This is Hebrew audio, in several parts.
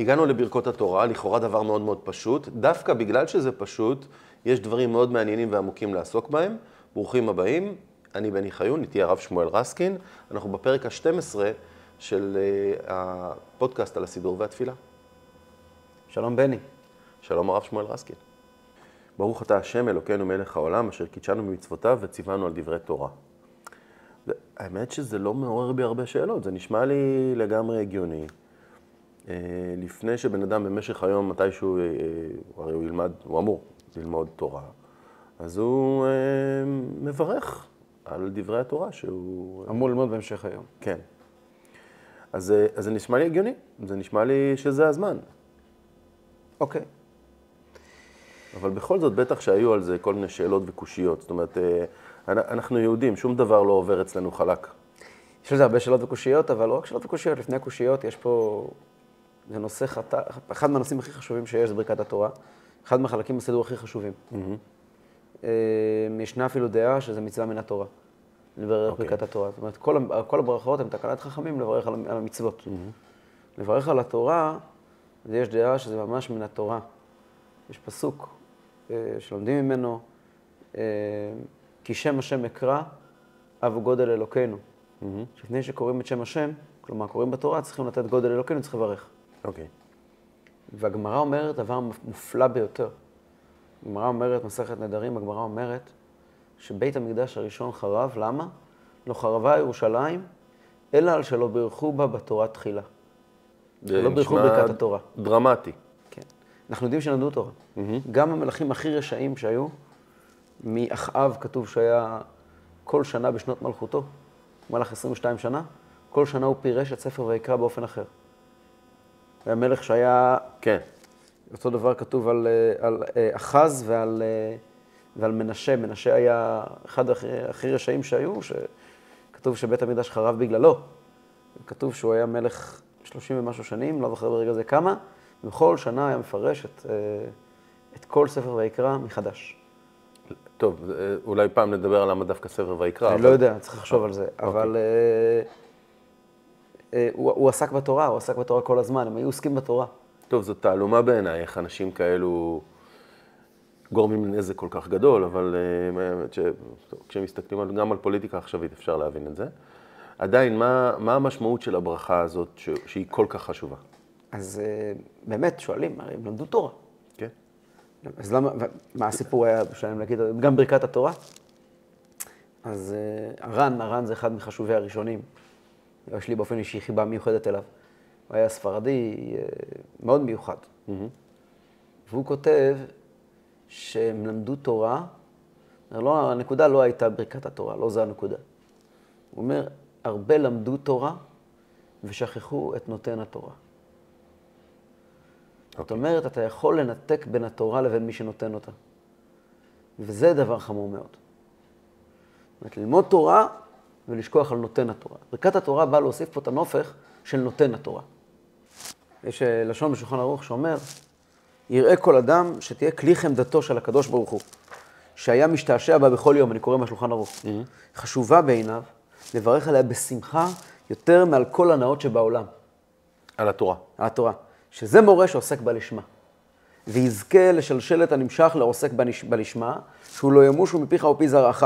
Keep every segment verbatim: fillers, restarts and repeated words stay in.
הגענו לברכות התורה, לכאורה דבר מאוד מאוד פשוט. דווקא בגלל שזה פשוט, יש דברים מאוד מעניינים ועמוקים לעסוק בהם. ברוכים הבאים, אני בני חיון, איתי הרב שמואל רסקין. אנחנו בפרק ה-שתים עשרה של הפודקאסט על הסידור והתפילה. שלום בני. שלום הרב שמואל רסקין. ברוך אתה השם אלוקינו מלך העולם, אשר קידשנו במצוותיו וציוונו על דברי תורה. האמת שזה לא מעורר בי הרבה שאלות, זה נשמע לי לגמרי הגיוני. לפני שבן אדם במשך היום, מתישהו, הרי הוא ילמד, הוא אמור ללמוד תורה, אז הוא מברך על דברי התורה שהוא... אמור ללמוד במשך היום. כן. אז, אז זה נשמע לי הגיוני, זה נשמע לי שזה הזמן. אוקיי. אבל בכל זאת, בטח שהיו על זה כל מיני שאלות וקושיות. זאת אומרת, אנחנו יהודים, שום דבר לא עובר אצלנו חלק. יש לזה הרבה שאלות וקושיות, אבל לא רק שאלות וקושיות. לפני הקושיות יש פה... זה נושא חת... אחד מהנושאים הכי חשובים שיש, זה ברכת התורה. אחד מהחלקים בסדר הכי חשובים. Mm-hmm. ישנה אפילו דעה שזה מצווה מן התורה, לברך okay. ברכת התורה. זאת אומרת, כל, כל הברכות הן תקנת חכמים לברך על, על המצוות. Mm-hmm. לברך על התורה, אז יש דעה שזה ממש מן התורה. יש פסוק שלומדים ממנו, כי שם השם אקרא, אב גודל אלוקינו. Mm-hmm. לפני שקוראים את שם השם, כלומר, קוראים בתורה, צריכים לתת גודל אלוקינו, צריך לברך. אוקיי. Okay. והגמרא אומרת דבר מופלא ביותר. הגמרא אומרת, מסכת נדרים, הגמרא אומרת שבית המקדש הראשון חרב, למה? לא חרבה ירושלים, אלא על שלא בירכו בה בתורה תחילה. זה לא בירכו ברכת התורה. דרמטי. כן. אנחנו יודעים שנדעו תורה. Mm-hmm. גם המלכים הכי רשעים שהיו, מאחאב כתוב שהיה כל שנה בשנות מלכותו, מלך עשרים ושתיים שנה, כל שנה הוא פירש את ספר ויקרא באופן אחר. והמלך שהיה... כן. אותו דבר כתוב על, על אחז ועל, ועל מנשה. מנשה היה אחד הכי רשעים שהיו, שכתוב שבית המקדש חרב בגללו. כתוב שהוא היה מלך שלושים ומשהו שנים, לא זוכר ברגע זה כמה, וכל שנה היה מפרש את, את כל ספר ויקרא מחדש. טוב, אולי פעם נדבר על למה דווקא ספר ויקרא. אני אבל... לא יודע, צריך לחשוב על זה, אוקיי. אבל... הוא, הוא עסק בתורה, הוא עסק בתורה כל הזמן, הם היו עוסקים בתורה. טוב, זאת תעלומה בעיניי, איך אנשים כאלו גורמים לנזק כל כך גדול, אבל ש... טוב, כשמסתכלים גם על פוליטיקה עכשווית אפשר להבין את זה. עדיין, מה, מה המשמעות של הברכה הזאת ש... שהיא כל כך חשובה? אז באמת, שואלים, הרי הם למדו תורה. כן. אז למה, מה הסיפור היה שלהם להגיד, גם ברכת התורה? אז הר"ן, הר"ן זה אחד מחשובי הראשונים. יש לי באופן אישי חיבה מיוחדת אליו. הוא היה ספרדי מאוד מיוחד. Mm-hmm. והוא כותב שהם למדו תורה, לא, הנקודה לא הייתה ברכת התורה, לא זו הנקודה. הוא אומר, הרבה למדו תורה ושכחו את נותן התורה. Okay. זאת אומרת, אתה יכול לנתק בין התורה לבין מי שנותן אותה. וזה דבר חמור מאוד. זאת אומרת, ללמוד תורה, ולשכוח על נותן התורה. ברכת התורה באה להוסיף פה את הנופך של נותן התורה. יש לשון בשולחן ערוך שאומר, יראה כל אדם שתהיה כלי חמדתו של הקדוש ברוך הוא, שהיה משתעשע בה בכל יום, אני קורא מהשולחן ערוך. Mm-hmm. חשובה בעיניו לברך עליה בשמחה יותר מעל כל הנאות שבעולם. על התורה. על התורה. שזה מורה שעוסק בלשמה. ויזכה לשלשלת הנמשך לעוסק בלשמה, שהוא לא ימוש ומפיך או פי זרעך.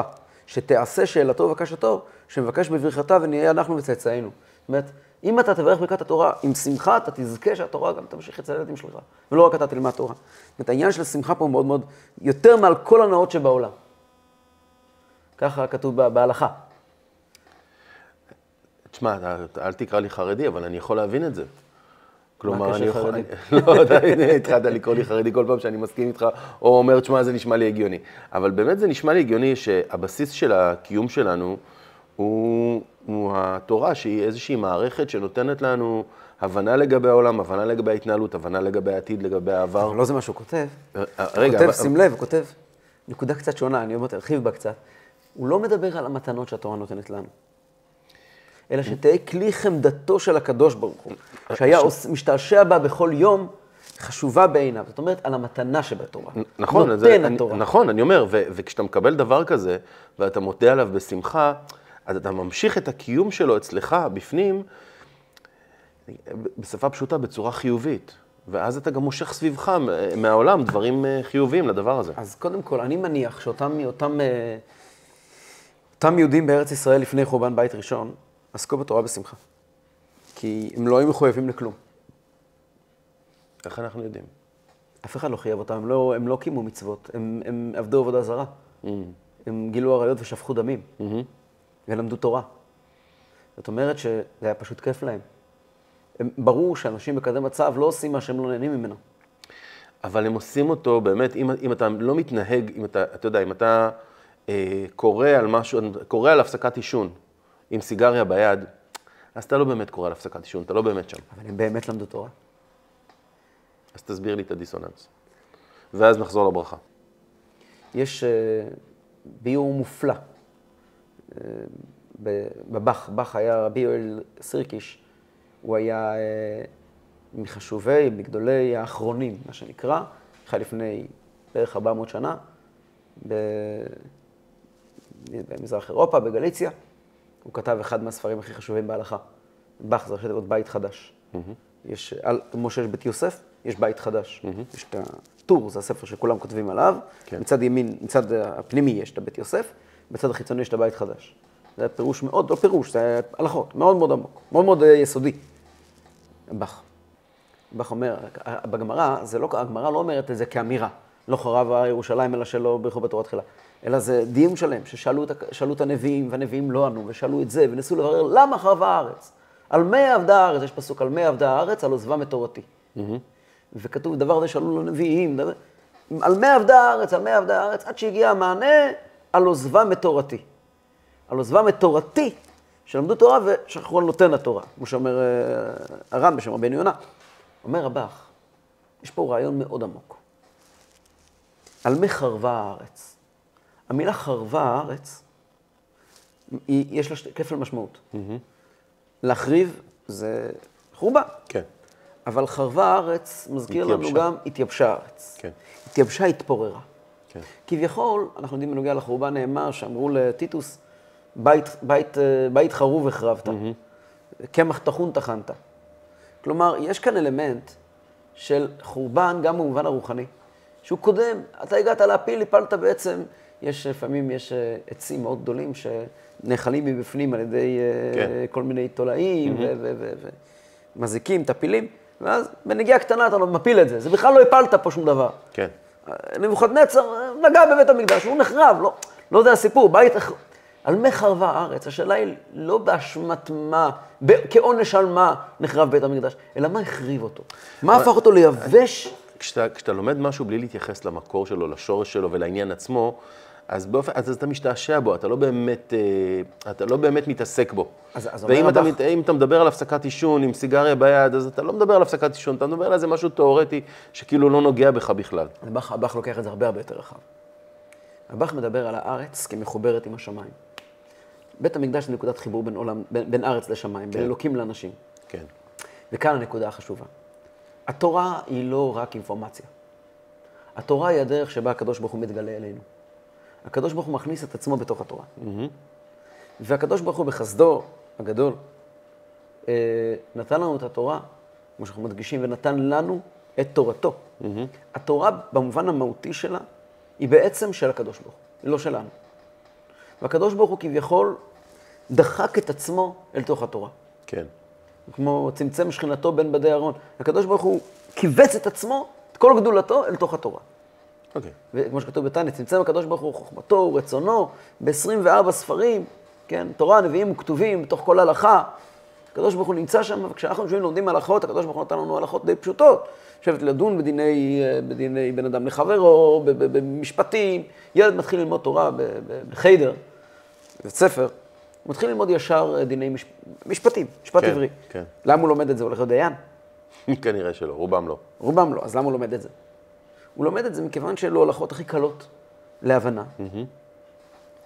שתעשה שאלתו ובקשתו, שמבקש בברכתה ונהיה אנחנו וצאצאינו. זאת אומרת, אם אתה תברך ברכת התורה עם שמחה, אתה תזכה שהתורה גם תמשיך את הילדים שלך, ולא רק אתה תלמד תורה. זאת אומרת, העניין של השמחה פה מאוד מאוד, יותר מעל כל הנאות שבעולם. ככה כתוב בהלכה. תשמע, אל תקרא לי חרדי, אבל אני יכול להבין את זה. כלומר, אני יכול... לא, התחלת לקרוא לי חרדי כל פעם שאני מסכים איתך, או אומר, תשמע, זה נשמע לי הגיוני. אבל באמת זה נשמע לי הגיוני שהבסיס של הקיום שלנו הוא התורה, שהיא איזושהי מערכת שנותנת לנו הבנה לגבי העולם, הבנה לגבי ההתנהלות, הבנה לגבי העתיד, לגבי העבר. אבל לא זה מה שהוא כותב. רגע. הוא כותב, שים לב, הוא כותב נקודה קצת שונה, אני עוד ארחיב בה קצת. הוא לא מדבר על המתנות שהתורה נותנת לנו. אלא שתהיה כלי חמדתו של הקדוש ברוך הוא, שהיה משתעשע בה בכל יום, חשובה בעיניו. זאת אומרת, על המתנה שבתורה. נכון, נותן התורה. נכון, אני אומר, וכשאתה מקבל דבר כזה, ואתה מודה עליו בשמחה, אז אתה ממשיך את הקיום שלו אצלך, בפנים, בשפה פשוטה, בצורה חיובית. ואז אתה גם מושך סביבך מהעולם דברים חיוביים לדבר הזה. אז קודם כל, אני מניח שאותם יהודים בארץ ישראל לפני חורבן בית ראשון, עסקו בתורה בשמחה. כי הם לא היו מחויבים לכלום. איך אנחנו יודעים? אף אחד לא חייב אותם, הם לא, הם לא קימו מצוות, הם, הם עבדו עבודה זרה. Mm-hmm. הם גילו עריות ושפכו דמים, mm-hmm. ולמדו תורה. זאת אומרת שזה היה פשוט כיף להם. הם, ברור שאנשים בקדם מצב לא עושים מה שהם לא נהנים ממנו. אבל הם עושים אותו באמת, אם, אם אתה לא מתנהג, אם אתה, אתה יודע, אם אתה אה, קורא על משהו, קורא על הפסקת עישון עם סיגריה ביד, אז אתה לא באמת קורא על הפסקת עישון, אתה לא באמת שם. אבל הם באמת למדו תורה. אז תסביר לי את הדיסוננס. ואז נחזור לברכה. יש ביור מופלא. בבח, בח היה רבי יואל סירקיש, הוא היה מחשובי, מגדולי האחרונים, מה שנקרא, חי לפני בערך ארבע מאות שנה, במזרח אירופה, בגליציה. הוא כתב אחד מהספרים הכי חשובים בהלכה. בח זה ראשי תיבות בית חדש. יש, כמו שיש בית יוסף, יש בית חדש. Mm-hmm. יש את הטור, זה הספר שכולם כותבים עליו. כן. מצד ימין, מצד הפנימי יש את הבית יוסף, מצד החיצוני יש את הבית חדש. זה פירוש מאוד, לא פירוש, זה הלכות, מאוד מאוד עמוק, מאוד מאוד יסודי. הבח. הבח אומר, בגמרא, זה לא, הגמרא לא אומרת את זה כאמירה. לא חרב ירושלים, אלא שלא ברכו בתורה תחילה. אלא זה דיון שלם, ששאלו את, את הנביאים, והנביאים לא ענו, ושאלו את זה, וניסו לברר למה חרבה הארץ. על מי עבדה הארץ, יש פסוק, על מי עבדה הארץ, על עוזבה מתורתי. Mm-hmm. וכתוב דבר הזה שאלו לנביאים, דבר, על מי עבדה הארץ, על מי עבדה הארץ, עד שהגיע המענה, על עוזבה מתורתי. על עוזבה מתורתי, שלמדו תורה ושכחו על נותן התורה, כמו שאומר הר"ן בשם רבנו יונה. אומר הבח, יש פה רעיון מאוד עמוק. על מי חרבה הארץ? המילה חרבה הארץ, היא, יש לה כפל משמעות. Mm-hmm. להחריב זה חורבה. כן. אבל חרבה הארץ מזכיר התייבשה. לנו גם התייבשה הארץ. כן. התייבשה התפוררה. כן. כביכול, אנחנו יודעים בנוגע לחורבה נאמר, שאמרו לטיטוס, בית, בית, בית חרוב החרבת, mm-hmm. קמח תחון תחנת. כלומר, יש כאן אלמנט של חורבן גם במובן הרוחני, שהוא קודם, אתה הגעת להפיל, הפלת בעצם, יש לפעמים, יש עצים מאוד גדולים שנחלים מבפנים על ידי כן. כל מיני תולעים mm-hmm. ומזיקים, תפילים, ואז בנגיעה קטנה אתה מפיל את זה, זה בכלל לא הפלת פה שום דבר. כן. נבוכדנצר נגע בבית המקדש, הוא נחרב, לא, לא זה הסיפור, בית... על מי חרבה הארץ, השאלה היא לא באשמת מה, כעונש על מה נחרב בית המקדש, אלא מה החריב אותו? מה הפך אותו ליבש? כשאתה, כשאתה לומד משהו בלי להתייחס למקור שלו, לשורש שלו ולעניין עצמו, אז, באופן, אז אתה משתעשע בו, אתה לא באמת, אתה לא באמת מתעסק בו. אז, אז ואם אתה, מת, אתה מדבר על הפסקת עישון עם סיגריה ביד, אז אתה לא מדבר על הפסקת עישון, אתה מדבר על איזה משהו תיאורטי שכאילו לא נוגע בך בכלל. הבח, הבח לוקח את זה הרבה הרבה יותר רחב. הבח מדבר על הארץ כמחוברת עם השמיים. בית המקדש זה נקודת חיבור בין, עולם, בין, בין ארץ לשמיים, כן. בין אלוקים לאנשים. כן. וכאן הנקודה החשובה. התורה היא לא רק אינפורמציה. התורה היא הדרך שבה הקדוש ברוך הוא מתגלה אלינו. הקדוש ברוך הוא מכניס את עצמו בתוך התורה. Mm-hmm. והקדוש ברוך הוא בחסדו הגדול, נתן לנו את התורה, כמו שאנחנו מדגישים, ונתן לנו את תורתו. Mm-hmm. התורה במובן המהותי שלה, היא בעצם של הקדוש ברוך הוא, היא לא שלנו. והקדוש ברוך הוא כביכול דחק את עצמו אל תוך התורה. כן. כמו צמצם שכינתו בין בדי ארון. הקדוש ברוך הוא קיבץ את עצמו, את כל גדולתו, אל תוך התורה. אוקיי. וכמו שכתוב בתניא, צמצם הקדוש ברוך הוא חוכמתו ורצונו, ב-עשרים וארבעה ספרים, כן, תורה, נביאים וכתובים, בתוך כל הלכה. הקדוש ברוך הוא נמצא שם, וכשאנחנו שומעים לומדים הלכות, הקדוש ברוך הוא נתן לנו הלכות די פשוטות. שבת לדון בדיני, בדיני בן אדם לחברו, במשפטים. ילד מתחיל ללמוד תורה בחיידר, בבית ספר. הוא מתחיל ללמוד ישר דיני משפ... משפטים, משפט כן, עברי. כן. למה הוא לומד את זה? הוא הולך להיות דיין? כנראה שלא, רובם לא. רובם לא, אז למה הוא לומד את זה? הוא לומד את זה מכיוון שאלו הלכות הכי קלות להבנה.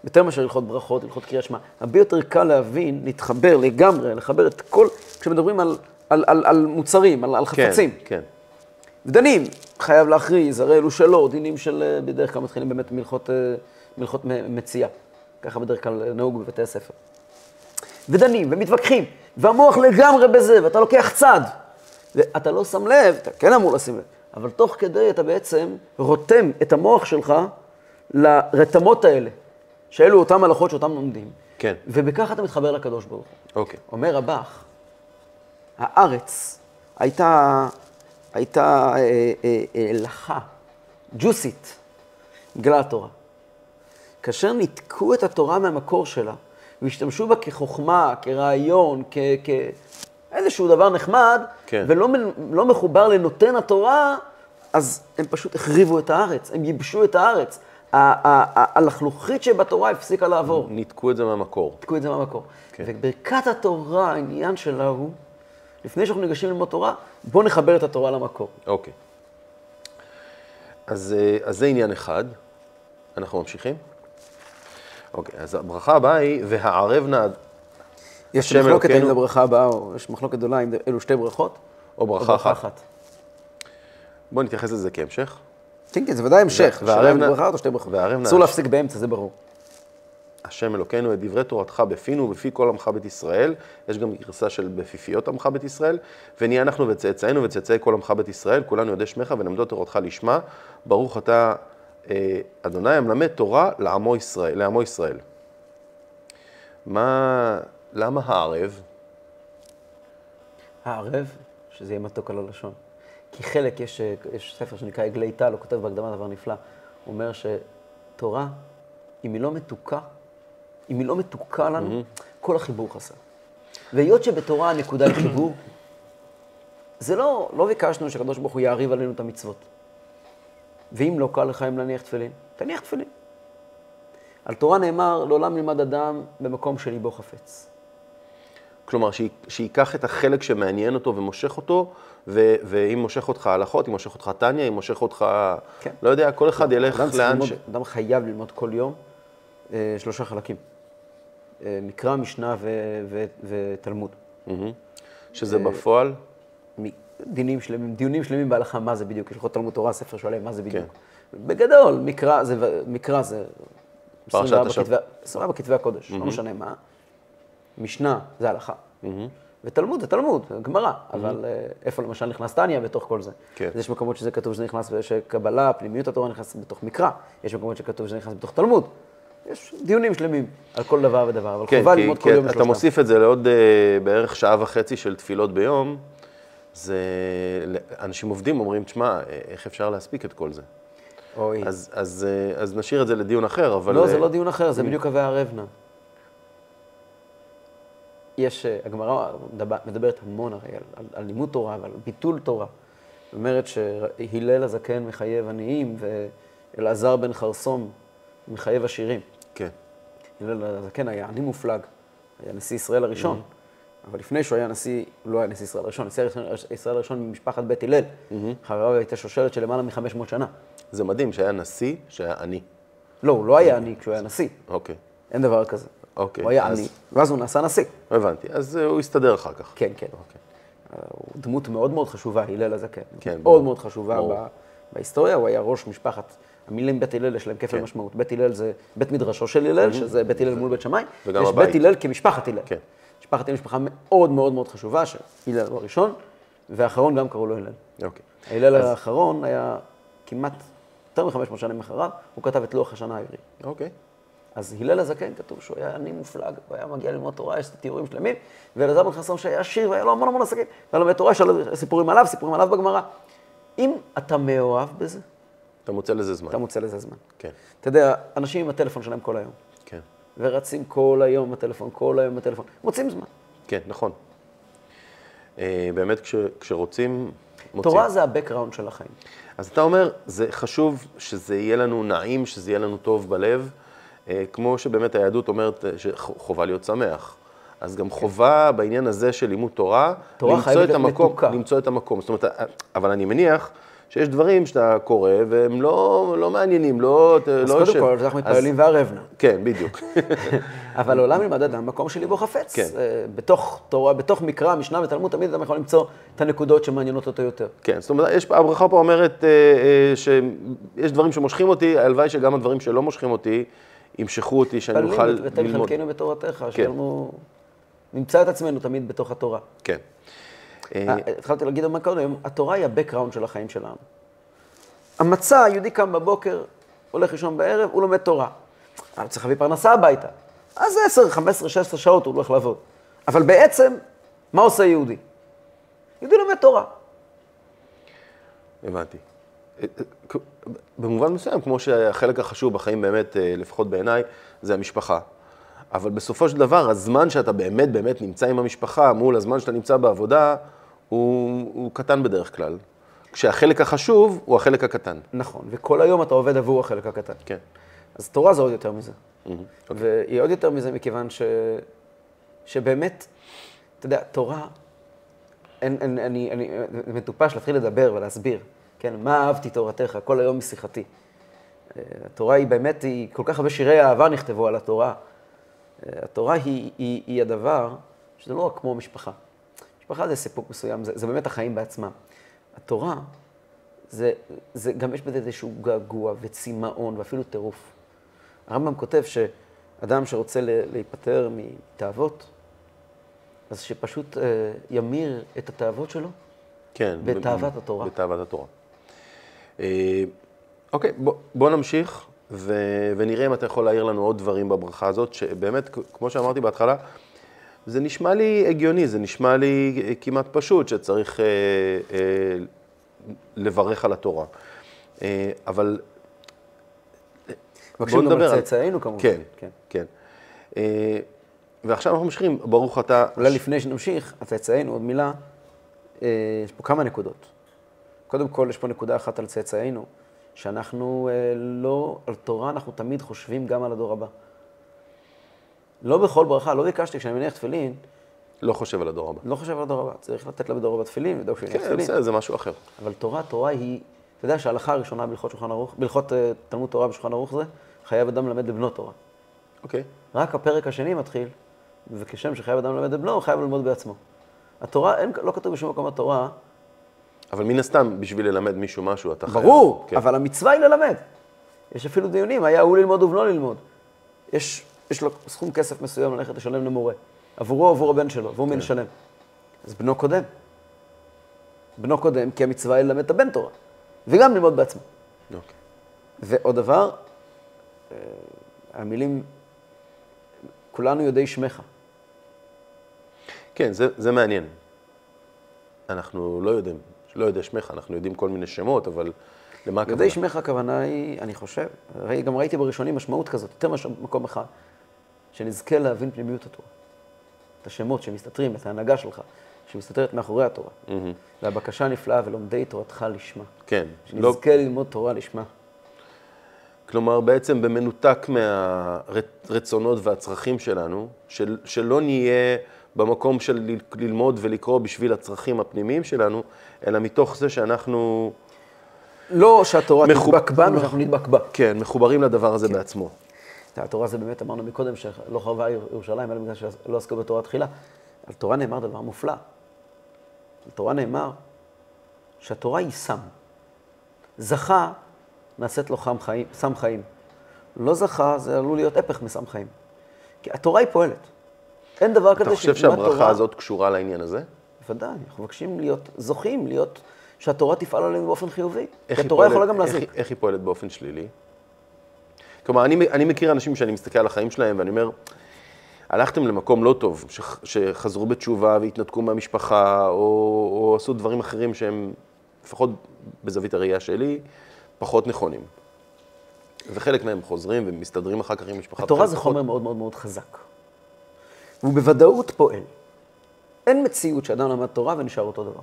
יותר מאשר הלכות ברכות, הלכות קריאת שמע. הרבה יותר קל להבין, להתחבר לגמרי, לחבר את כל... כשמדברים על, על, על, על מוצרים, על, על חפצים. כן, כן. ודנים, חייב להכריז, הרי אלו שלא, דינים של... בדרך כלל מתחילים באמת מלכות, מלכות מציאה. ככה בדרך כלל נהוג בבתי הספר. ודנים, ומתווכחים, והמוח לגמרי בזה, ואתה לוקח צד. ואתה לא שם לב, אתה כן אמור לשים לב, אבל תוך כדי אתה בעצם רותם את המוח שלך לרתמות האלה, שאלו אותם הלכות שאותם לומדים. כן. ובכך אתה מתחבר לקדוש ברוך הוא. אוקיי. אומר הבח, הארץ הייתה, הייתה אה, אה, אה, לחה, ג'וסית, גלה התורה. כאשר ניתקו את התורה מהמקור שלה, והשתמשו בה כחוכמה, כרעיון, כ... כ... איזשהו דבר נחמד, כן. ולא לא מחובר לנותן התורה, אז הם פשוט החריבו את הארץ, הם ייבשו את הארץ. הלחלוכית שבתורה הפסיקה לעבור. ניתקו את זה מהמקור. ניתקו את זה מהמקור. כן. וברכת התורה, העניין שלה הוא, לפני שאנחנו ניגשים ללמוד תורה, בואו נחבר את התורה למקור. אוקיי. אז, אז זה עניין אחד. אנחנו ממשיכים? אוקיי, אז הברכה הבאה היא, והערב נעד. יש מחלוקת אם זה ברכה הבאה, או יש מחלוקת גדולה אם אלו שתי ברכות, או ברכה אחת. בואו נתייחס לזה כהמשך. כן, כן, זה ודאי המשך. והערב נעד או שתי ברכות. אסור להפסיק באמצע, זה ברור. השם אלוקינו, את דברי תורתך בפינו ובפי כל עמך בית ישראל, יש גם גרסה של בפיפיות עמך בית ישראל, ונהיה אנחנו וצאצאינו וצאצאי כל עמך בית ישראל, כולנו יודעי שמך ונמדוד תורתך לשמה, ברוך אתה אדוני המלמד תורה לעמו ישראל, לעמו ישראל. מה, למה הערב? הערב, שזה יהיה מתוק על הלשון. כי חלק, יש, יש ספר שנקרא עגלי טל, הוא כותב בהקדמה דבר נפלא, הוא אומר שתורה, אם היא לא מתוקה, אם היא לא מתוקה לנו, mm-hmm. כל החיבור חסר. והיות שבתורה הנקודה היא חיבור, זה לא, לא ביקשנו שהקדוש ברוך הוא יעריב עלינו את המצוות. ואם לא קל לך אם להניח תפילין, תניח תפילין. על תורה נאמר, לעולם ילמד אדם במקום שליבו חפץ. כלומר, שייקח את החלק שמעניין אותו ומושך אותו, ואם מושך אותך הלכות, אם מושך אותך תניה, אם מושך אותך... לא יודע, כל אחד ילך לאן ש... אדם חייב ללמוד כל יום שלושה חלקים. מקרא, משנה ותלמוד. שזה בפועל? דינים שלמים, דיונים שלמים בהלכה, מה זה בדיוק? יש לך תלמוד תורה, ספר שואלים, מה זה בדיוק? בגדול, מקרא זה... מקרא זה... עשרים וארבע כתבי הקודש, לא משנה מה. משנה זה הלכה. ותלמוד זה תלמוד, גמרא, אבל איפה למשל נכנס תניה בתוך כל זה? אז יש מקומות שזה כתוב שזה נכנס, שקבלה, פנימיות התורה נכנס בתוך מקרא. יש מקומות שכתוב שזה נכנס בתוך תלמוד. יש דיונים שלמים על כל דבר ודבר, אבל חובה ללמוד כל יום בשלושתם. אתה מוסיף את זה לעוד בערך שעה וחצי של תפילות ביום, זה... אנשים עובדים אומרים, תשמע, איך אפשר להספיק את כל זה? אוי. אז, אז, אז נשאיר את זה לדיון אחר, אבל... לא, זה לא דיון אחר, זה בדיוק והערבנה. יש, הגמרא מדברת המון הרי על, על לימוד תורה ועל ביטול תורה. זאת אומרת שהילל הזקן מחייב עניים, ואלעזר בן חרסום מחייב עשירים. כן. הלל הזקן היה עני מופלג, היה נשיא ישראל הראשון. Mm-hmm. אבל לפני שהוא היה נשיא, לא היה נשיא ישראל הראשון, נשיא ישראל הראשון ממשפחת בית הלל. אחריו הייתה שושלת של למעלה מ-חמש מאות שנה. זה מדהים שהיה נשיא שהיה עני. לא, הוא לא היה עני כשהוא היה נשיא. אוקיי. אין דבר כזה. אוקיי. הוא היה עני, ואז הוא נעשה נשיא. הבנתי, אז הוא הסתדר אחר כך. כן, כן. הוא דמות מאוד מאוד חשובה, הלל הזקן. כן. מאוד מאוד חשובה בהיסטוריה, הוא היה ראש משפחת... המילים בית הלל יש להם כפל משמעות. בית הלל זה בית מדרשו של הלל, שזה בית הלל מול בית שמאי. יש בית הלל כמשפחת הלל. משפחת הלל משפחה מאוד מאוד מאוד חשובה, שהלל הוא הראשון, והאחרון גם קראו לו הלל. אוקיי. ההלל האחרון היה כמעט יותר מחמש מאות שנים אחריו, הוא כתב את לוח השנה העברי. אוקיי. אז הלל הזקן כתוב שהוא היה עני מופלג, הוא היה מגיע ללמוד תורה, יש תיאורים שלמים, ואלעזר בן חרסום שהיה עשיר, והיה לו המון המון עסקים, והיה לומד תורה, סיפורים עליו, סיפורים עליו בגמרא. אם אתה מאוהב בזה, אתה מוצא לזה זמן. אתה מוצא לזה זמן. כן. אתה יודע, אנשים עם הטלפון שלהם כל היום. כן. ורצים כל היום בטלפון, כל היום בטלפון, מוצאים זמן. כן, נכון. באמת, כשרוצים, מוצאים. תורה זה הבקראונד של החיים. אז אתה אומר, זה חשוב שזה יהיה לנו נעים, שזה יהיה לנו טוב בלב, כמו שבאמת היהדות אומרת שחובה להיות שמח. אז גם חובה בעניין הזה של לימוד תורה, למצוא את המקום. זאת אומרת, אבל אני מניח, שיש דברים שאתה קורא, והם לא, לא מעניינים, לא... אז לא קודם כל, ש... אנחנו מתפעלים וערבנה. כן, בדיוק. אבל עולם למד אדם, מקום שלי בו חפץ. כן. בתוך תורה, בתוך מקרא, משנה ותלמוד, תמיד אדם יכול למצוא את הנקודות שמעניינות אותו יותר. כן, זאת אומרת, יש, הברכה פה אומרת שיש דברים שמושכים אותי, הלוואי שגם הדברים שלא מושכים אותי, ימשכו אותי, שאני אוכל ללמוד. ותן חלקנו בתורתך, כן. שאנחנו נמצא את עצמנו תמיד בתוך התורה. כן. התחלתי להגיד מה קודם, התורה היא הבקראונד של החיים שלנו. המצא, היהודי קם בבוקר, הולך לישון בערב, הוא לומד תורה. אבל צריך להביא פרנסה הביתה. אז עשר, חמש עשרה, שש עשרה שעות הוא הולך לעבוד. אבל בעצם, מה עושה יהודי? יהודי לומד תורה. הבנתי. במובן מסוים, כמו שהחלק החשוב בחיים באמת, לפחות בעיניי, זה המשפחה. אבל בסופו של דבר, הזמן שאתה באמת באמת נמצא עם המשפחה, מול הזמן שאתה נמצא בעבודה, הוא, הוא קטן בדרך כלל. כשהחלק החשוב הוא החלק הקטן. נכון, וכל היום אתה עובד עבור החלק הקטן. כן. אז תורה זה עוד יותר מזה. Mm-hmm, okay. והיא עוד יותר מזה מכיוון ש... שבאמת, אתה יודע, תורה, אין, אין, אני, אני, אני מטופש להתחיל לדבר ולהסביר, כן, מה אהבתי תורתך, כל היום משיחתי. התורה היא באמת, היא, כל כך הרבה שירי אהבה נכתבו על התורה. התורה היא, היא, היא הדבר שזה לא רק כמו משפחה. משפחה זה סיפוק מסוים, זה, זה באמת החיים בעצמם. התורה, זה, זה גם יש בזה איזשהו געגוע וצמאון ואפילו טירוף. הרמב"ם כותב שאדם שרוצה להיפטר מתאוות, אז שפשוט אה, ימיר את התאוות שלו, כן, בתאוות ב- התורה. בתאוות התורה. אה, אוקיי, בוא, בוא נמשיך ו- ונראה אם אתה יכול להעיר לנו עוד דברים בברכה הזאת, שבאמת, כמו שאמרתי בהתחלה, זה נשמע לי הגיוני, זה נשמע לי כמעט פשוט שצריך אה, אה, לברך על התורה. אה, אבל... מבקשים גם על צאצאינו כמובן. כן, כן. כן. אה, ועכשיו אנחנו ממשיכים, ברוך אתה... אולי לפני שנמשיך, הצאצאינו, עוד מילה, אה, יש פה כמה נקודות. קודם כל, יש פה נקודה אחת על צאצאינו, שאנחנו אה, לא, על תורה אנחנו תמיד חושבים גם על הדור הבא. לא בכל ברכה, לא ביקשתי, כשאני מניח תפילין... לא חושב על הדור הבא. לא חושב על הדור הבא. צריך לתת לה בדור הבא תפילין, ודאו כשאני מניח תפילין. כן, בסדר, זה משהו אחר. אבל תורה, תורה היא... אתה יודע שההלכה הראשונה בהלכות שולחן ערוך, בהלכות תלמוד תורה בשולחן ערוך זה, חייב אדם ללמד לבנו תורה. אוקיי. רק הפרק השני מתחיל, וכשם שחייב אדם ללמד לבנו, הוא חייב ללמוד בעצמו. התורה, אין, לא כתוב בשום מקום התורה. אבל מן הסתם, בשביל ללמד מישהו משהו, אתה חייב. ברור, כן. אבל המצווה היא ללמד. יש אפילו דיונים, היה הוא ללמוד ובנו ללמוד. יש, יש לו סכום כסף מסוים ללכת לשלם למורה. עבורו עבור הבן שלו, והוא כן. משלם. אז בנו קודם. בנו קודם, כי המצווה היא ללמד את הבן תורה. וגם ללמוד בעצמו. אוקיי. ועוד דבר, המילים, כולנו יודעי שמך. כן, זה, זה מעניין. אנחנו לא יודעים, לא יודע שמך, אנחנו יודעים כל מיני שמות, אבל למה הכוונה? יודעי שמך הכוונה היא, אני חושב, ראי, גם ראיתי בראשונים משמעות כזאת, יותר מקום אחד, שנזכה להבין פנימיות התורה. את השמות שמסתתרים, את ההנהגה שלך. שמסתתרת מאחורי התורה. Mm-hmm. והבקשה הנפלאה ולומדי תורתך לשמה. כן. שנזכה לא... ללמוד תורה לשמה. כלומר, בעצם במנותק מהרצונות והצרכים שלנו, של... שלא נהיה במקום של ללמוד ולקרוא בשביל הצרכים הפנימיים שלנו, אלא מתוך זה שאנחנו... לא שהתורה מחוב... תדבק בנו, מח... שאנחנו נדבק בה. כן, מחוברים לדבר הזה כן. בעצמו. התורה זה באמת, אמרנו מקודם, שלא חרבה ירושלים, אלא בגלל שלא עסקו בתורה תחילה. על תורה נאמר דבר מופלא. התורה נאמר שהתורה היא סם. זכה, נעשית לו חם חיים, סם חיים. לא זכה, זה עלול להיות הפך מסם חיים. כי התורה היא פועלת. אין דבר כזה... אתה חושב שהברכה תורה... הזאת קשורה לעניין הזה? בוודאי, אנחנו מבקשים להיות, זוכים להיות, שהתורה תפעל עלינו באופן חיובי. כי התורה יכולה גם להזיק. איך, איך היא פועלת באופן שלילי? כלומר, אני, אני מכיר אנשים שאני מסתכל על החיים שלהם ואני אומר, הלכתם למקום לא טוב, שחזרו בתשובה והתנתקו מהמשפחה, או, או עשו דברים אחרים שהם, לפחות בזווית הראייה שלי, פחות נכונים. וחלק מהם חוזרים ומסתדרים אחר כך עם משפחה. התורה זה חומר מאוד מאוד מאוד חזק. והוא בוודאות פועל. אין מציאות שאדם למד תורה ונשאר אותו דבר.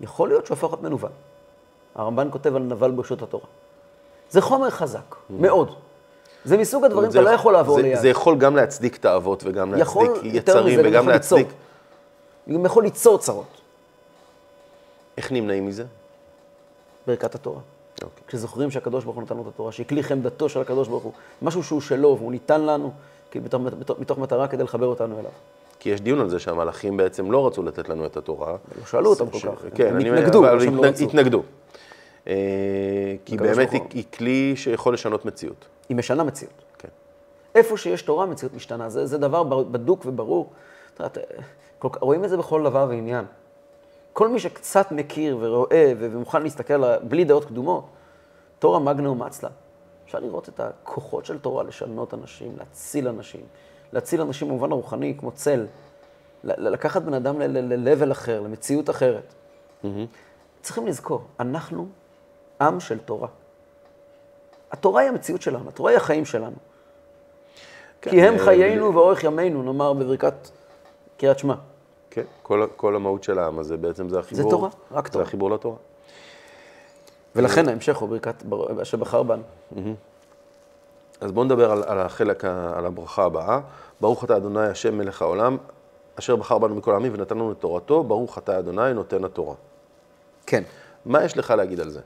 יכול להיות שהוא הפך להיות מנוול. הרמב"ן כותב על נבל ברשות התורה. זה חומר חזק, מאוד. זה מסוג הדברים אתה לא יכול לעבור ליד. זה יכול גם להצדיק תאוות וגם להצדיק יצרים וגם להצדיק... הוא יכול ליצור צרות. איך נמנעים מזה? ברכת התורה. כשזוכרים שהקדוש ברוך הוא נתן לנו את התורה, שהיא כלי חמדתו של הקדוש ברוך הוא, משהו שהוא שלו והוא ניתן לנו מתוך מטרה כדי לחבר אותנו אליו. כי יש דיון על זה שהמלאכים בעצם לא רצו לתת לנו את התורה. לא שאלו אותם כל כך. כן, הם התנגדו. כי באמת היא כלי שיכול לשנות מציאות. היא משנה מציאות. כן. איפה שיש תורה, מציאות משתנה. זה, זה דבר בדוק וברור. רואים את זה בכל דבר ועניין. כל מי שקצת מכיר ורואה ומוכן להסתכל בלי דעות קדומות, תורה מגנה ומצלה. אפשר לראות את הכוחות של תורה לשנות אנשים, להציל אנשים. להציל אנשים במובן הרוחני, כמו צל. לקחת בן אדם ל-level אחר, למציאות אחרת. צריכים לזכור, אנחנו עם של תורה. התורה היא המציאות שלנו, התורה היא החיים שלנו. כי הם חיינו ואורך ימינו, נאמר בברכת קריאת שמע. כן, כל המהות של העם הזה בעצם זה החיבור. זה תורה, רק תורה. זה החיבור לתורה. ולכן ההמשך הוא ברכת שבחר בנו. אז בואו נדבר על החלק, על הברכה הבאה. ברוך אתה אדוני השם מלך העולם, אשר בחר בנו מכל העמים ונתן לנו את תורתו, ברוך אתה אדוני נותן התורה. כן. מה יש לך להגיד על זה?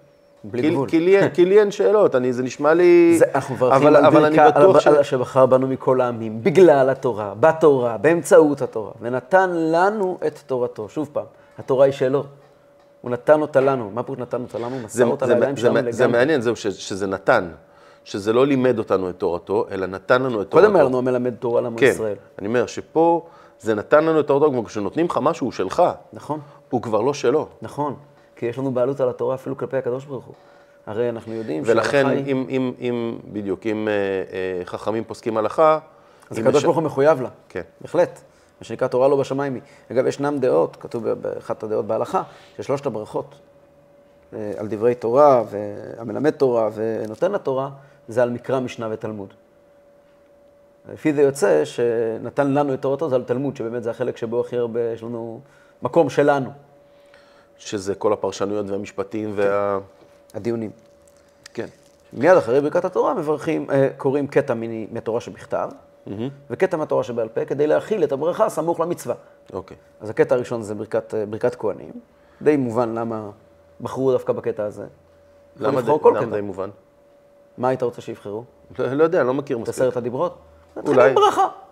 בלי גבול. כי לי אין שאלות, זה נשמע לי... אנחנו מברכים על ברכה שבחר בנו מכל העמים, בגלל התורה, בתורה, באמצעות התורה, ונתן לנו את תורתו. שוב פעם, התורה היא שלו. הוא נתן אותה לנו. מה פרוט נתן אותה לנו? הוא מסר אותה לידיים שלנו לגמרי. זה מעניין, זהו, שזה נתן. שזה לא לימד אותנו את תורתו, אלא נתן לנו את תורתו. קודם אמרנו, מלמד תורה לעם ישראל. אני אומר שפה זה נתן לנו את תורתו, כמו כשנותנים לך משהו, הוא שלך. נכון. הוא כבר לא שלו. נכון. כי יש לנו בעלות על התורה אפילו כלפי הקדוש ברוך הוא. הרי אנחנו יודעים... ולכן, אם, אם, אם, בדיוק, אם חכמים פוסקים הלכה... אז הקדוש ברוך הוא מחויב לה. כן. בהחלט. מה שנקרא תורה לא בשמיים. אגב, ישנם דעות, כתוב באחת הדעות בהלכה, ששלושת הברכות על דברי תורה, והמלמד תורה ונותן התורה, זה על מקרא, משנה ותלמוד. לפי זה יוצא שנתן לנו את תורתו, זה על תלמוד, שבאמת זה החלק שבו הכי הרבה, יש לנו מקום שלנו. שזה כל הפרשנויות והמשפטים וה... הדיונים. כן. מיד אחרי ברכת התורה מברכים, קוראים קטע מהתורה שבכתב, וקטע מהתורה שבעל פה, כדי להכיל את הברכה סמוך למצווה. אוקיי. אז הקטע הראשון זה ברכת כהנים. די מובן למה בחרו דווקא בקטע הזה. למה די מובן? מה היית רוצה שיבחרו? לא יודע, אני לא מכיר מספיק. עשרת הדיברות? אולי.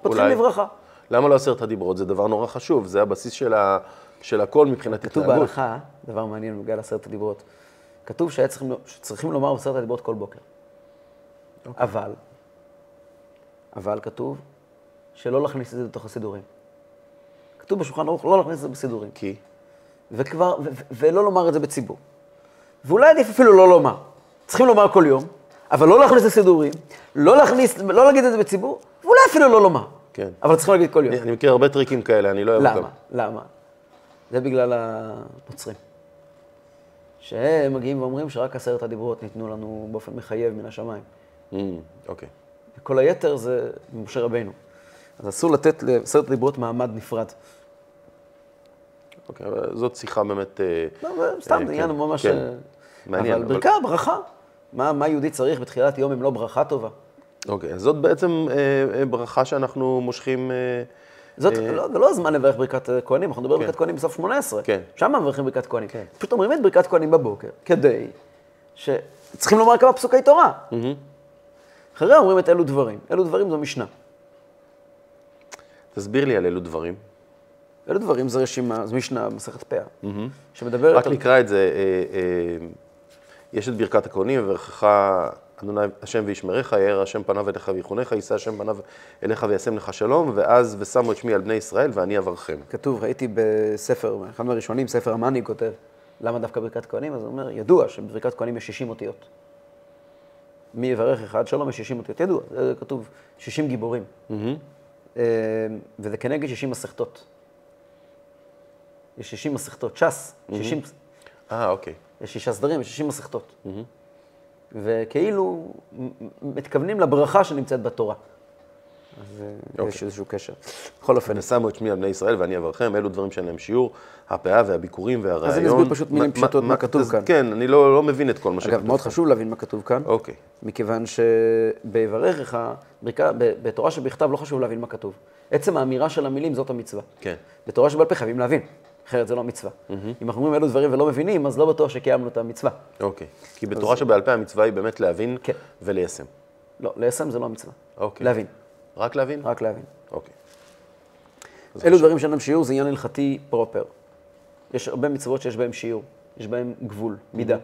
פותחים לברכה. למה לא עשרת הדיברות? זה דבר נורא חשוב, זה הבסיס של ה... של הכל מבחינת התנהגות. כתוב בהלכה, דבר מעניין בגלל עשרת הדיברות, כתוב שצריכים לומר עשרת הדיברות כל בוקר. אבל, אבל כתוב שלא להכניס את זה בתוך הסידורים. כתוב בשולחן ערוך, לא להכניס את זה בסידורים. כי? ולא לומר את זה בציבור. ואולי עדיף אפילו לא לומר. צריכים לומר כל יום, אבל לא להכניס את הסידורים, לא להגיד את זה בציבור, ואולי אפילו לא לומר. כן. אבל צריכים להגיד כל יום. אני מכיר הרבה טריקים כאלה, אני לא אוהב אותם. למה? למה? זה בגלל הנוצרים, שהם מגיעים ואומרים שרק עשרת הדיברות ניתנו לנו באופן מחייב מן השמיים. אוקיי. וכל היתר זה ממשה רבינו. אז אסור לתת לעשרת הדיברות מעמד נפרד. אוקיי, אבל זאת שיחה באמת... לא, סתם, עניין הוא ממש... מעניין. אבל ברכה, ברכה. מה יהודי צריך בתחילת יום אם לא ברכה טובה? אוקיי, אז זאת בעצם ברכה שאנחנו מושכים... זאת, זה לא הזמן לברך ברכת כהנים, אנחנו מדברים ברכת כהנים בסוף שמונה עשרה. כן. שם מברכים ברכת כהנים. כן. פשוט אומרים את ברכת כהנים בבוקר, כדי שצריכים לומר כמה פסוקי תורה. אחריה אומרים את אלו דברים. אלו דברים זו משנה. תסביר לי על אלו דברים. אלו דברים זו רשימה, זו משנה, מסכת פאה. שמדברת... רק נקרא את זה, יש את ברכת הכהנים וברכך... אדוני השם וישמריך, יאר השם פניו אליך ויחונך, יישא השם פניו אליך וישם לך שלום, ואז ושמו את שמי על בני ישראל ואני אברכם. כתוב, ראיתי בספר, אחד מהראשונים, ספר המאני כותב, למה דווקא ברכת כהנים? אז הוא אומר, ידוע שבברכת כהנים יש שישים אותיות. מי יברך אחד שלום יש שישים אותיות, ידוע, זה כתוב שישים גיבורים. וזה כנגד שישים מסכתות. יש שישים מסכתות, ש"ס, שישים... אה, אוקיי. יש שישה סדרים, יש שישים מסכתות. וכאילו מתכוונים לברכה שנמצאת בתורה. אז יש איזשהו קשר. בכל אופן, ושמו את שמי על בני ישראל ואני אברכם, אלו דברים שאין להם שיעור, הפאה והביקורים והרעיון. אז אני אסביר פשוט מילים פשוטות מה כתוב כאן. כן, אני לא מבין את כל מה שכתוב כאן. אגב, מאוד חשוב להבין מה כתוב כאן. אוקיי. מכיוון שבברכך, בתורה שבכתב לא חשוב להבין מה כתוב. עצם האמירה של המילים זאת המצווה. כן. בתורה שבעל פה חייבים להבין. אחרת זה לא מצווה. אם אנחנו אומרים אלו דברים ולא מבינים, אז לא בטוח שקיימנו את המצווה. אוקיי. כי בתורה שבעל פה המצווה היא באמת להבין וליישם. לא, ליישם זה לא המצווה. אוקיי. להבין. רק להבין? רק להבין. אוקיי. אלו דברים שאינם שיעור זה עניין הלכתי פרופר. יש הרבה מצוות שיש בהן שיעור, יש בהן גבול, מידה.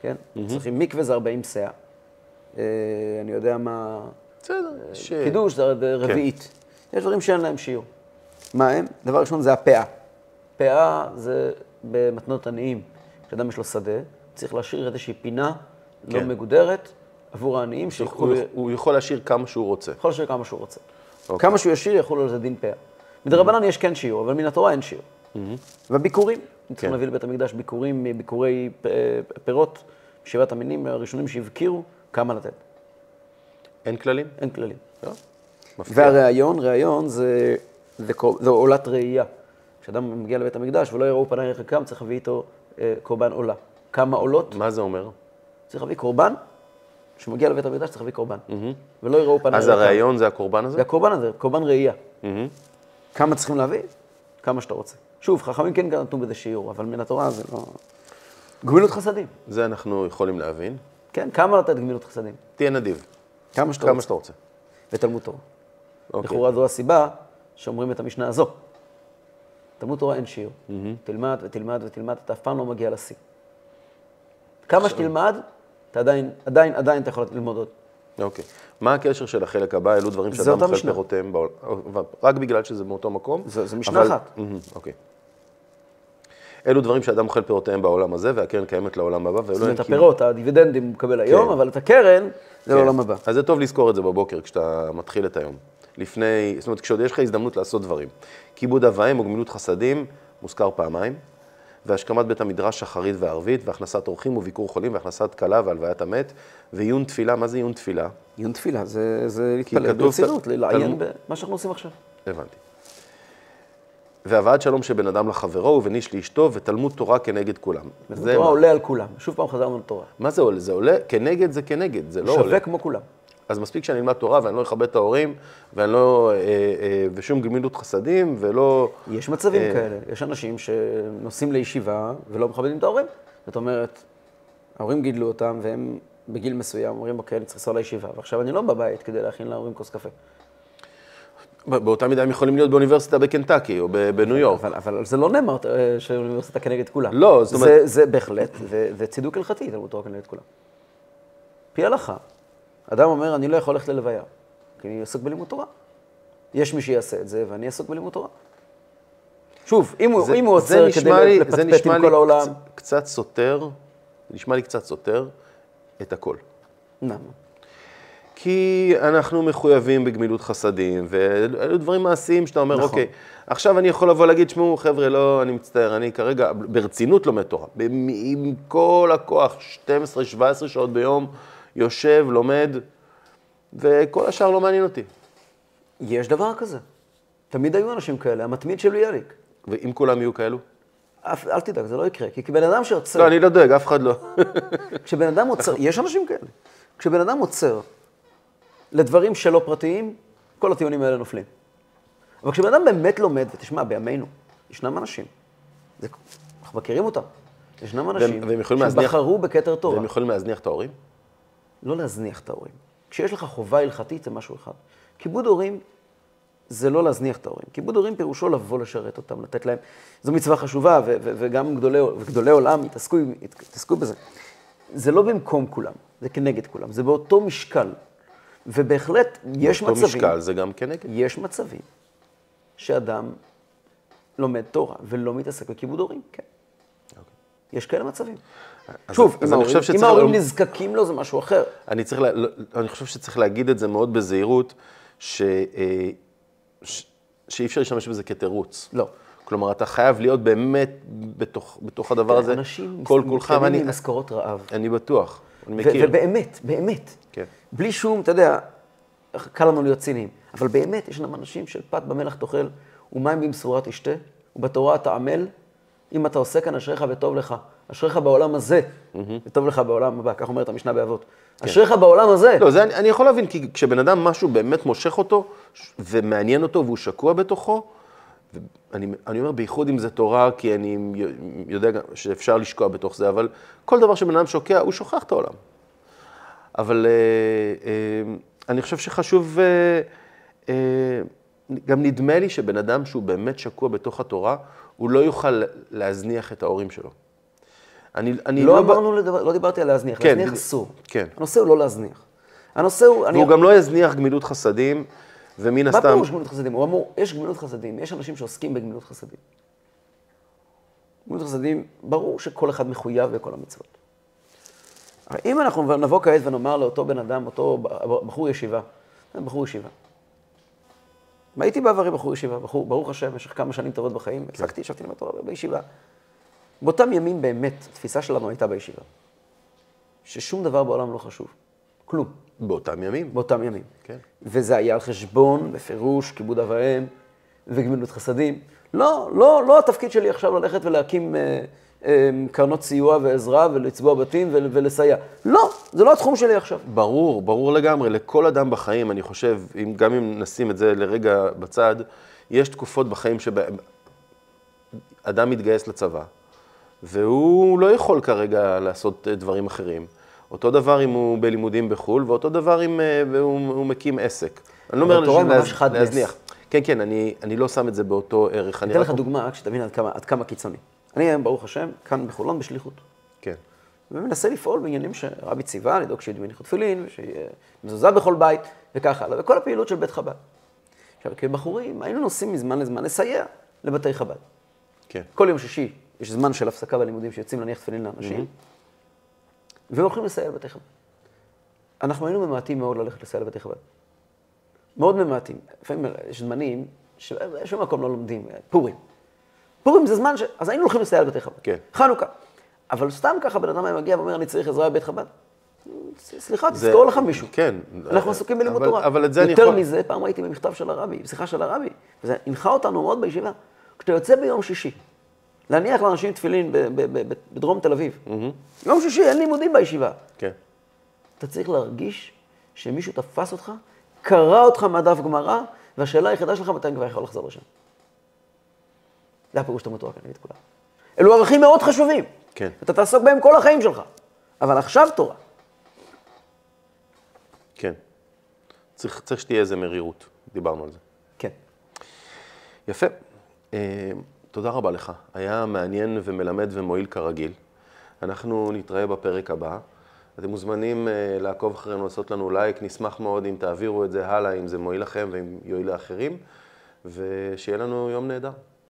כן? צריכים מקווה זה ארבעים סאה. אני יודע מה... בסדר. קידוש זה רביעית. יש דברים שאין להם שיעור. מה הם? דבר ראשון זה הפאה. פאה זה במתנות עניים. כשאדם יש לו שדה, צריך להשאיר איזושהי פינה כן. לא מגודרת עבור העניים. הוא, הוא, הוא יכול להשאיר כמה שהוא רוצה. יכול להשאיר כמה שהוא רוצה. Okay. כמה שהוא ישיר, יחול על זה דין פאה. מדרבנן mm-hmm. יש כן שיעור, אבל מן התורה אין שיעור. Mm-hmm. והביקורים, כן. צריך להביא לבית המקדש ביקורים, ביקורי פירות, שבעת המינים הראשונים שהבקירו, כמה לתת. אין כללים? אין כללים. Yeah. והראיון, ראיון זה, זה, זה עולת ראייה. כשאדם מגיע לבית המקדש ולא יראו פני רחקם, צריך להביא איתו אה, קורבן עולה. כמה עולות? מה זה אומר? צריך להביא קורבן, כשמגיע לבית המקדש צריך להביא קורבן. Mm-hmm. ולא יראו פני רחקם. אז הראיון זה הקורבן הזה? זה הקורבן הזה, קורבן ראייה. Mm-hmm. כמה צריכים להביא? כמה שאתה רוצה. שוב, חכמים כן נתנו בזה שיעור, אבל מן התורה זה לא... גמילות חסדים. זה אנחנו יכולים להבין. כן, כמה לתת גמילות חסדים? תהיה נדיב. כמה שאתה רוצה. רוצה. ותלמוד תורה. אוקיי. לכאורה זו הסיבה שאומרים את המשנה הזו. תלמוד תורה אין שיעור. Mm-hmm. תלמד ותלמד ותלמד, אתה אף פעם לא מגיע לשיא. כמה שתלמד, אתה עדיין, עדיין, עדיין אתה יכול ללמוד עוד. אוקיי. מה הקשר של החלק הבא? אלו דברים שאדם אוכל פירותם בעולם. רק בגלל שזה מאותו מקום? זה, זה משנה אבל... אחת. Mm-hmm, אוקיי. אלו דברים שאדם אוכל פירותיהם בעולם הזה, והקרן קיימת לעולם הבא, ולא... זאת אומרת, הפירות, הדיבידנדים מקבל היום, אבל את הקרן זה לעולם הבא. אז זה טוב לזכור את זה בבוקר, כשאתה מתחיל את היום. לפני, זאת אומרת, כשעוד יש לך הזדמנות לעשות דברים. כיבוד אביים וגמילות חסדים, מוזכר פעמיים, והשכמת בית המדרש שחרית וערבית, והכנסת אורחים וביקור חולים, והכנסת קלה והלוויית המת, ועיון תפילה, מה זה עיון תפילה? עיון תפילה, זה להתפלל ברצינות, לעיין במה שאנחנו עושים עכשיו. הבנתי. והבאת שלום שבין אדם לחברו ובניש לאשתו, ותלמוד תורה כנגד כולם. תורה עולה על כולם. שוב פעם חזרנו לתורה. מה זה עולה? זה עולה? כנגד זה כנגד, זה לא עולה. שווה כמו כולם. אז מספיק שאני אלמד תורה ואני לא אכבד את ההורים, ואני לא... אה, אה, ושום גמילות חסדים, ולא... יש מצבים אה... כאלה. יש אנשים שנוסעים לישיבה ולא מכבדים את ההורים. זאת אומרת, ההורים גידלו אותם, והם בגיל מסוים אומרים, אוקיי, אני צריך לנסוע לישיבה, ועכשיו אני לא בבית כדי להכין להורים כוס קפה. באותה מידה הם יכולים להיות באוניברסיטה בקנטקי או בניו יורק. אבל זה לא נאמר שהאוניברסיטה כנגד כולם. לא, זאת אומרת... זה בהחלט, זה צידוק הלכתי, תלמוד תורה כנגד כולם. פי הלכה, אדם אומר, אני לא יכול ללכת ללוויה, כי אני עסוק בלימוד תורה. יש מי שיעשה את זה, ואני עסוק בלימוד תורה. שוב, אם הוא עוצר כדי לפטפט עם כל העולם... זה נשמע לי קצת סותר, נשמע לי קצת סותר את הכל. למה? כי אנחנו מחויבים בגמילות חסדים, ואלו דברים מעשיים שאתה אומר, אוקיי, עכשיו אני יכול לבוא להגיד, שמעו, חבר'ה, לא, אני מצטער, אני כרגע ברצינות לומד תורה. עם כל הכוח, שתים עשרה שבע עשרה שעות ביום, יושב, לומד, וכל השאר לא מעניין אותי. יש דבר כזה. תמיד היו אנשים כאלה, המתמיד שלו יאליק. ואם כולם יהיו כאלו? אל תדאג, זה לא יקרה, כי כבן אדם שעוצר... לא, אני לא דואג, אף אחד לא. כשבן אדם עוצר, יש אנשים כאלה. כשבן אדם עוצר, לדברים שלא פרטיים, כל הטיעונים האלה נופלים. אבל כשבן אדם באמת לומד, ותשמע, בימינו, ישנם אנשים, זה, אנחנו מכירים אותם, ישנם אנשים שבחרו בכתר תורה. והם יכולים להזניח את ההורים? לא להזניח את ההורים. כשיש לך חובה הלכתית, זה משהו אחד. כיבוד הורים זה לא להזניח את ההורים. כיבוד הורים פירושו לבוא לשרת אותם, לתת להם. זו מצווה חשובה, ו- ו- וגם גדולי, גדולי עולם התעסקו, התעסקו בזה. זה לא במקום כולם, זה כנגד כולם, זה באותו משקל. ובהחלט יש מצבים... באותו משקל זה גם כנגד. יש מצבים שאדם לומד תורה ולא מתעסק בכיבוד הורים, כן. יש כאלה מצבים. שוב, אם ההורים נזקקים לו זה משהו אחר. אני חושב שצריך להגיד את זה מאוד בזהירות, שאי אפשר להשתמש בזה כתירוץ. לא. כלומר, אתה חייב להיות באמת בתוך הדבר הזה. אנשים מתקדמים עם משכורות רעב. אני בטוח, אני מכיר. ובאמת, באמת. כן. בלי שום, אתה יודע, קל לנו להיות ציניים, אבל באמת יש לנו אנשים של פת במלח תאכל, ומים במשורה תשתה, ובתורה אתה עמל, אם אתה עושה כאן אשריך וטוב לך, אשריך בעולם הזה, mm-hmm. וטוב לך בעולם הבא, כך אומרת המשנה באבות. כן. אשריך בעולם הזה. לא, זה, אני, אני יכול להבין, כי כשבן אדם משהו באמת מושך אותו, ומעניין אותו והוא שקוע בתוכו, ואני, אני אומר, בייחוד אם זה תורה, כי אני יודע גם שאפשר לשקוע בתוך זה, אבל כל דבר שבן אדם שוקע, הוא שוכח את העולם. אבל אה, אה, אני חושב שחשוב, אה, אה, גם נדמה לי שבן אדם שהוא באמת שקוע בתוך התורה, הוא לא יוכל להזניח את ההורים שלו. אני, אני לא, לא, ב... לדבר, לא דיברתי על להזניח, כן, להזניח אסור. כן. הנושא הוא לא להזניח. הנושא הוא... והוא אני... גם לא יזניח גמילות חסדים, ומן הסתם... מה פירוש גמילות חסדים? הוא אמור, יש גמילות חסדים, יש אנשים שעוסקים בגמילות חסדים. גמילות חסדים, ברור שכל אחד מחויב בכל המצוות. הרי אם אנחנו נבוא כעת ונאמר לאותו בן אדם, אותו בחור ישיבה, בחור ישיבה. הייתי בעברי בחור ישיבה, בחור, ברוך השם, במשך כמה שנים טובות בחיים, הפסקתי, ישבתי ללמוד תורה בישיבה. באותם ימים באמת, התפיסה שלנו הייתה בישיבה. ששום דבר בעולם לא חשוב. כלום. באותם ימים? באותם ימים. כן. וזה היה על חשבון, בפירוש, כיבוד אב ואם, וגמילות חסדים. לא, לא, לא התפקיד שלי עכשיו ללכת ולהקים אה, אה, קרנות סיוע ועזרה ולצבוע בתים ול, ולסייע. לא, זה לא התחום שלי עכשיו. ברור, ברור לגמרי. לכל אדם בחיים, אני חושב, אם, גם אם נשים את זה לרגע בצד, יש תקופות בחיים שבהם אדם מתגייס לצבא, והוא לא יכול כרגע לעשות דברים אחרים. אותו דבר אם הוא בלימודים בחו"ל, ואותו דבר אם הוא מקים עסק. אני לא אומר לשם להזניח. כן, כן, אני לא שם את זה באותו ערך. אני אתן לך דוגמה, רק שתבין עד כמה קיצוני. אני היום, ברוך השם, כאן בחולון בשליחות. כן. ומנסה לפעול בעניינים שרבי ציווה, לדאוג שיהיו מניחות תפילין, ושיהיה מזוזה בכל בית, וכך הלאה. וכל הפעילות של בית חב"ד. עכשיו, כבחורים, היינו נוסעים מזמן לזמן לסייע לבתי חב"ד. כן. כל יום שישי יש זמן של הפסקה בלימודים שיוצאים להניח תפילין לאנשים, והם הולכים לסייע לבתי חב"ד. אנחנו היינו ממעטים מאוד ללכת לסייע לבתי חב"ד. מאוד ממעטים. לפעמים יש זמנים שבשום מקום לא לומדים, פורים. פורים זה זמן ש... אז היינו הולכים לסייע לבתי חב"ד. כן. חנוכה. אבל סתם ככה בן אדם היה מגיע ואומר, אני צריך עזרה בבית חב"ד. סליחה, תזכור לך מישהו. כן. אנחנו עסוקים בלימוד תורה. אבל את זה אני יכול... יותר מזה, פעם ראיתי במכתב של הרבי, בשיחה של הרבי, וזה הנחה אותנו מאוד בישיבה. כשאתה יוצא ביום שישי, להניח לאנשים תפילין בדרום תל אביב. יום שישי, אין לימודים בישיבה. כן. אתה צריך להרגיש שמישהו תפס אותך, קרא אותך מהדף גמרא, והשאלה היחידה שלך מתי כבר יכול לחזור לשם. זה הפירוש של המותורה כנגד כולם. אלו ערכים מאוד חשובים. כן. אתה תעסוק בהם כל החיים שלך. אבל עכשיו תורה. כן. צריך, צריך שתהיה איזה מרירות. דיברנו על זה. כן. יפה. תודה רבה לך. היה מעניין ומלמד ומועיל כרגיל. אנחנו נתראה בפרק הבא. אתם מוזמנים לעקוב אחרינו, לעשות לנו לייק. נשמח מאוד אם תעבירו את זה הלאה, אם זה מועיל לכם ואם יועיל לאחרים. ושיהיה לנו יום נהדר.